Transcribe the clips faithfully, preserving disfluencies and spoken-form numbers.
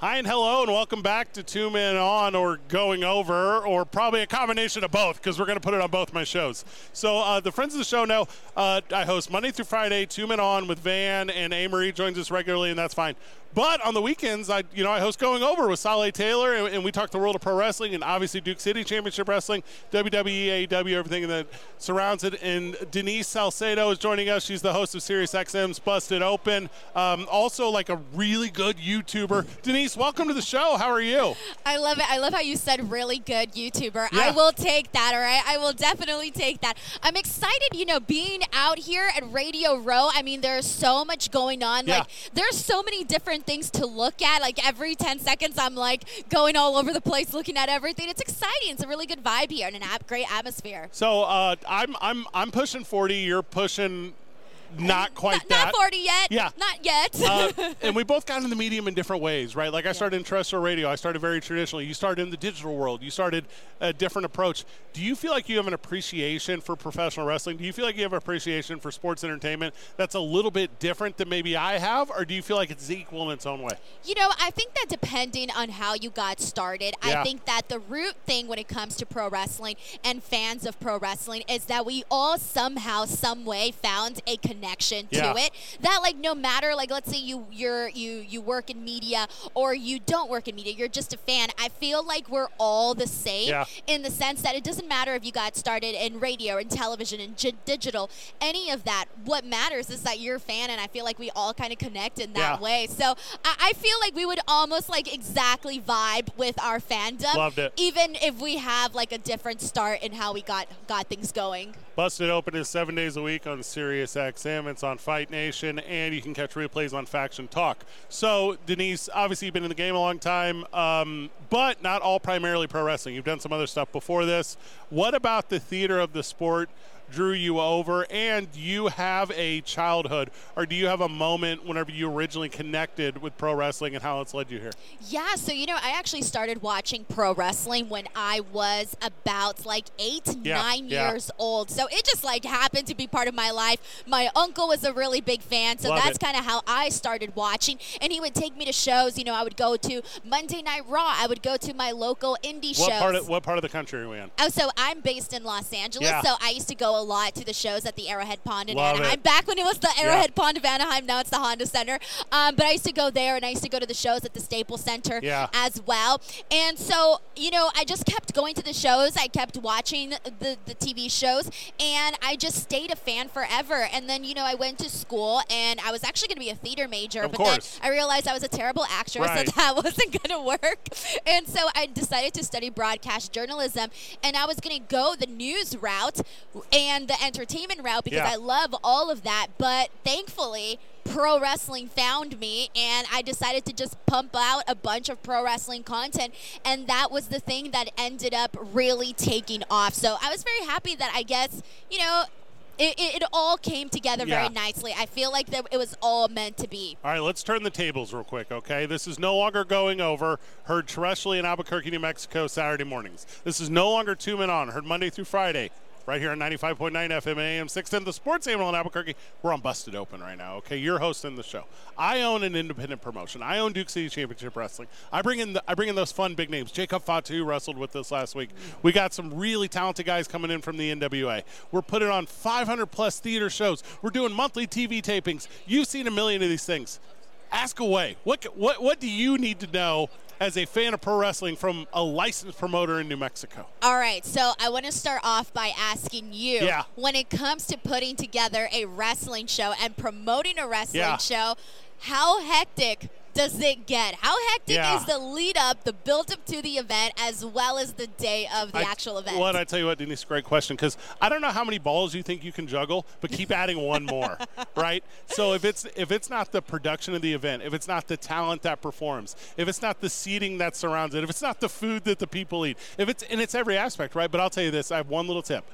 Hi and hello and welcome back to Two Men On, or Going Over, or probably a combination of both, because we're going to put it on both my shows. So uh, the friends of the show know uh, I host Monday through Friday Two Men On with Van, and Amory joins us regularly, and that's fine. But on the weekends, I you know I host Going Over with Saleh Taylor, and, and we talk the world of pro wrestling, and obviously Duke City Championship Wrestling, W W E, A E W, everything that surrounds it. And Denise Salcedo is joining us. She's the host of SiriusXM's Busted Open, um, also like a really good YouTuber. Denise, welcome to the show. How are you? I love it. I love how you said really good YouTuber. Yeah. I will take that, all right? I will definitely take that. I'm excited, you know, being out here at Radio Row. I mean, there's so much going on. Yeah. Like, there's so many different things to look at. Like, every ten seconds, I'm, like, going all over the place looking at everything. It's exciting. It's a really good vibe here and an ap- great atmosphere. So uh, I'm I'm I'm pushing forty. You're pushing... Not quite not, that. Not forty yet. Yeah. Not yet. uh, and we both got in the medium in different ways, right? Like I yeah. started in terrestrial radio. I started very traditionally. You started in the digital world. You started a different approach. Do you feel like you have an appreciation for professional wrestling? Do you feel like you have an appreciation for sports entertainment that's a little bit different than maybe I have? Or do you feel like it's equal in its own way? You know, I think that depending on how you got started, yeah. I think that the root thing when it comes to pro wrestling and fans of pro wrestling is that we all somehow, some way found a connection. connection yeah. to it, that like no matter, like let's say you you're you you work in media or you don't work in media, you're just a fan. I feel like we're all the same yeah. in the sense that it doesn't matter if you got started in radio and television and g- digital, any of that. What matters is that you're a fan, and I feel like we all kind of connect in that yeah. way. So I, I feel like we would almost like exactly vibe with our fandom. Loved it. Even if we have like a different start in how we got got things going. Busted Open is seven days a week on SiriusXM. It's on Fight Nation, and you can catch replays on Faction Talk. So, Denise, obviously you've been in the game a long time, um, but not all primarily pro wrestling. You've done some other stuff before this. What about the theater of the sport drew you over, and you have a childhood, or do you have a moment whenever you originally connected with pro wrestling and how it's led you here? Yeah, so, you know, I actually started watching pro wrestling when I was about, like, eight, yeah, nine yeah. years old. So it just, like, happened to be part of my life. My uncle was a really big fan, so Love that's kind of how I started watching. And he would take me to shows. You know, I would go to Monday Night Raw. I would go to my local indie what shows. Part of, what part of the country are we in? Oh, so I'm based in Los Angeles, yeah. so I used to go a lot to the shows at the Arrowhead Pond in Love Anaheim. It. Back when it was the Arrowhead yeah. Pond of Anaheim, now it's the Honda Center. Um, but I used to go there, and I used to go to the shows at the Staples Center yeah. as well. And so, you know, I just kept going to the shows. I kept watching the, the T V shows, and I just stayed a fan forever. And then, you know, I went to school, and I was actually going to be a theater major. Of but course. Then I realized I was a terrible actor, right. so that wasn't going to work. And so I decided to study broadcast journalism, and I was going to go the news route and the entertainment route because yeah. I love all of that. But thankfully, pro wrestling found me, and I decided to just pump out a bunch of pro wrestling content, and that was the thing that ended up really taking off. So I was very happy that, I guess, you know, It, it, it all came together very yeah. nicely. I feel like that it was all meant to be. All right, let's turn the tables real quick, okay? This is no longer Going Over, heard terrestrially in Albuquerque, New Mexico, Saturday mornings. This is no longer Two Men On, heard Monday through Friday, right here on ninety-five point nine F M A M six ten, the sports animal in Albuquerque. We're on Busted Open right now, okay? You're hosting the show. I own an independent promotion. I own Duke City Championship Wrestling. I bring in the, I bring in those fun big names. Jacob Fatu wrestled with us last week. We got some really talented guys coming in from the N W A. We're putting on five hundred plus theater shows. We're doing monthly T V tapings. You've seen a million of these things. Ask away. What what what do you need to know as a fan of pro wrestling from a licensed promoter in New Mexico? All right, so I want to start off by asking you, yeah. when it comes to putting together a wrestling show and promoting a wrestling yeah. show, how hectic does it get? How hectic yeah. is the lead up, the build up to the event, as well as the day of the I, actual event? Well, I tell you what, Denise, great question, because I don't know how many balls you think you can juggle, but keep adding one more, right? So if it's if it's not the production of the event, if it's not the talent that performs, if it's not the seating that surrounds it, if it's not the food that the people eat, if it's and it's every aspect, right? But I'll tell you this, I have one little tip.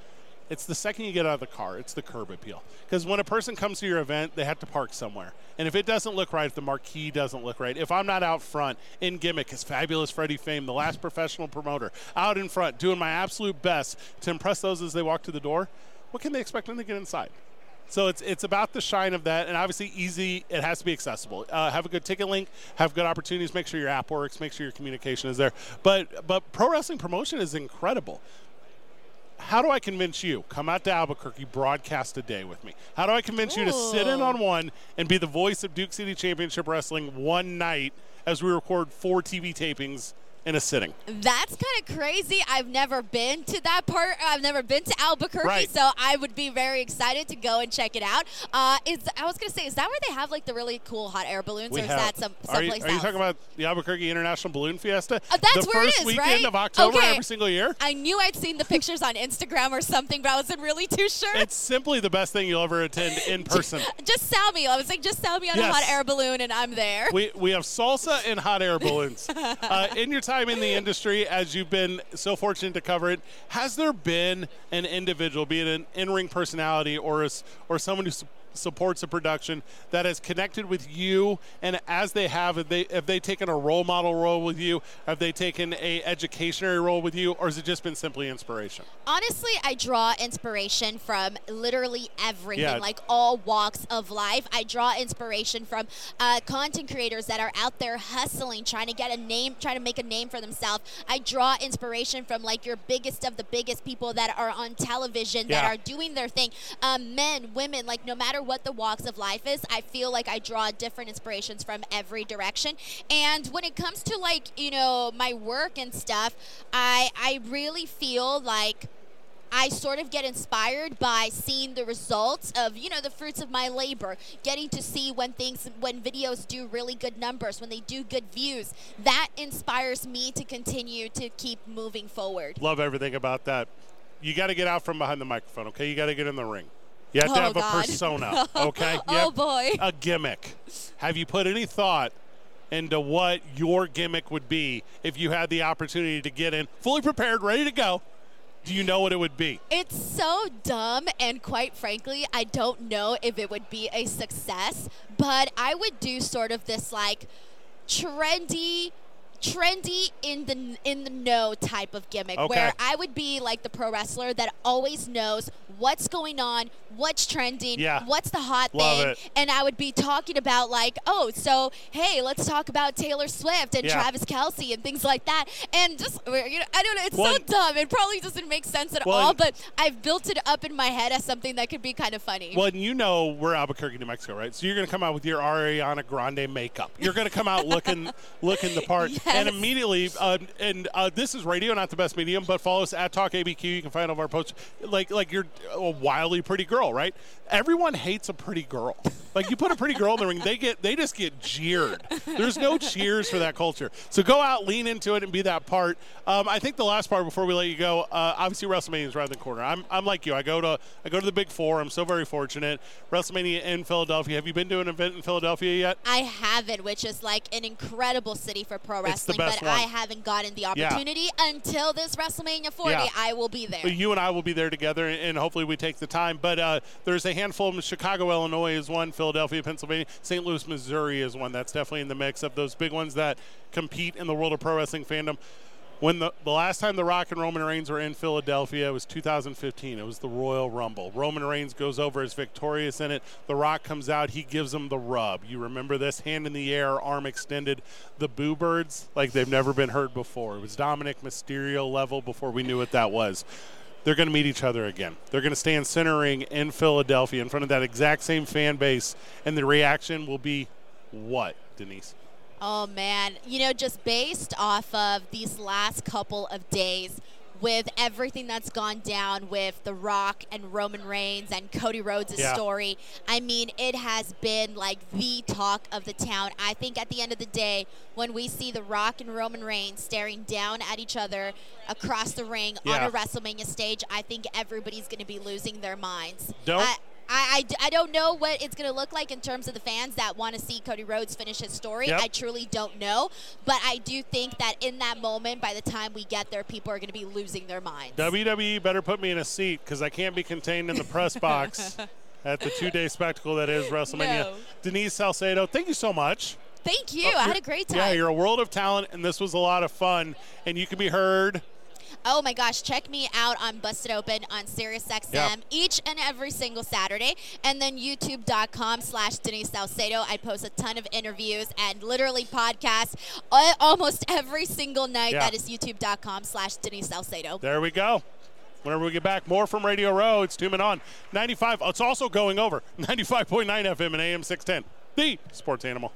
It's the second you get out of the car. It's the curb appeal. Because when a person comes to your event, they have to park somewhere. And if it doesn't look right, if the marquee doesn't look right, if I'm not out front in gimmick as Fabulous Freddie Fame, the last professional promoter, out in front doing my absolute best to impress those as they walk to the door, what can they expect when they get inside? So it's it's about the shine of that, and obviously easy. It has to be accessible. Uh, have a good ticket link. Have good opportunities. Make sure your app works. Make sure your communication is there. But but pro wrestling promotion is incredible. How do I convince you? Come out to Albuquerque, broadcast a day with me. How do I convince Ooh. you to sit in on one and be the voice of Duke City Championship Wrestling one night as we record four T V tapings in a sitting? That's kind of crazy. I've never been to that part. I've never been to Albuquerque, right. So I would be very excited to go and check it out. Uh, is I was going to say, is that where they have like the really cool hot air balloons, we or have, is that some someplace else? Are you talking about the Albuquerque International Balloon Fiesta? Uh, that's the where first it is, weekend right? of October okay. every single year? I knew I'd seen the pictures on Instagram or something, but I wasn't really too sure. It's simply the best thing you'll ever attend in person. Just sell me. I was like, just sell me on yes. a hot air balloon, and I'm there. We we have salsa and hot air balloons. uh, in your time in the industry, as you've been so fortunate to cover it, has there been an individual, be it an in-ring personality or a, or someone who su- supports a production, that has connected with you? And as they have, have they have they taken a role model role with you? Have they taken a educationary role with you, or has it just been simply inspiration? Honestly, I draw inspiration from literally everything, yeah. like all walks of life. I draw inspiration from uh, content creators that are out there hustling, trying to get a name, trying to make a name for themselves. I draw inspiration from like your biggest of the biggest people that are on television, yeah. that are doing their thing. Um, men, women, like no matter what the walks of life is, I feel like I draw different inspirations from every direction. And when it comes to like, you know, my work and stuff, I I really feel like I sort of get inspired by seeing the results of, you know, the fruits of my labor, getting to see when things, when videos do really good numbers, when they do good views. That inspires me to continue to keep moving forward. Love everything about that. You got to get out from behind the microphone, okay? You got to get in the ring. You have oh to have God. a persona, okay? oh, boy. A gimmick. Have you put any thought into what your gimmick would be if you had the opportunity to get in fully prepared, ready to go? Do you know what it would be? It's so dumb, and quite frankly, I don't know if it would be a success, but I would do sort of this like trendy, trendy in the in the know type of gimmick, okay. where I would be like the pro wrestler that always knows what's going on, what's trending, yeah. what's the hot Love thing, it. and I would be talking about like, oh, so hey, let's talk about Taylor Swift and yeah. Travis Kelsey and things like that, and just you know, I don't know, it's well, so dumb, it probably doesn't make sense at well, all, but I've built it up in my head as something that could be kind of funny. Well, and you know we're Albuquerque, New Mexico, right? So you're gonna come out with your Ariana Grande makeup. You're gonna come out looking, looking the part. Yeah. And immediately, um, and uh, this is radio, not the best medium, but follow us at TalkABQ. You can find all of our posts. Like, like you're a wildly pretty girl, right? Everyone hates a pretty girl. Like, you put a pretty girl in the ring, they get, they just get jeered. There's no cheers for that culture. So go out, lean into it, and be that part. Um, I think the last part before we let you go, uh, obviously WrestleMania is around the corner. I'm, I'm like you. I go to, I go to the Big Four. I'm so very fortunate. WrestleMania in Philadelphia. Have you been to an event in Philadelphia yet? I haven't, which is like an incredible city for pro wrestling. It's the best but one. I haven't gotten the opportunity yeah. until this WrestleMania forty. Yeah. I will be there. You and I will be there together, and hopefully we take the time. But uh, there's a handful of them. Chicago, Illinois is one. Philadelphia, Pennsylvania. Saint Louis, Missouri is one. That's definitely in the mix of those big ones that compete in the world of pro wrestling fandom. When the, the last time The Rock and Roman Reigns were in Philadelphia, it was two thousand fifteen. It was the Royal Rumble. Roman Reigns goes over, is victorious in it. The Rock comes out. He gives him the rub. You remember this? Hand in the air, arm extended. The Boo Birds, like they've never been heard before. It was Dominic Mysterio level before we knew what that was. They're going to meet each other again. They're going to stand centering in Philadelphia in front of that exact same fan base, and the reaction will be what, Denise? Oh, man. You know, just based off of these last couple of days with everything that's gone down with The Rock and Roman Reigns and Cody Rhodes' yeah. story, I mean, it has been like the talk of the town. I think at the end of the day, when we see The Rock and Roman Reigns staring down at each other across the ring yeah. on a WrestleMania stage, I think everybody's going to be losing their minds. Don't. I- I, I, I don't know what it's going to look like in terms of the fans that want to see Cody Rhodes finish his story. Yep. I truly don't know. But I do think that in that moment, by the time we get there, people are going to be losing their minds. W W E better put me in a seat because I can't be contained in the press box at the two-day spectacle that is WrestleMania. No. Denise Salcedo, thank you so much. Thank you. Oh, I had a great time. Yeah, you're a world of talent, and this was a lot of fun. And you can be heard Oh my gosh, check me out on Busted Open on SiriusXM yeah. each and every single Saturday. And then youtube.com slash Denise Salcedo. I post a ton of interviews and literally podcasts almost every single night. Yeah. That is youtube.com slash Denise Salcedo. There we go. Whenever we get back, more from Radio Row. It's Two Men On. ninety-five, it's also going over. ninety-five point nine F M and A M six ten. The Sports Animal.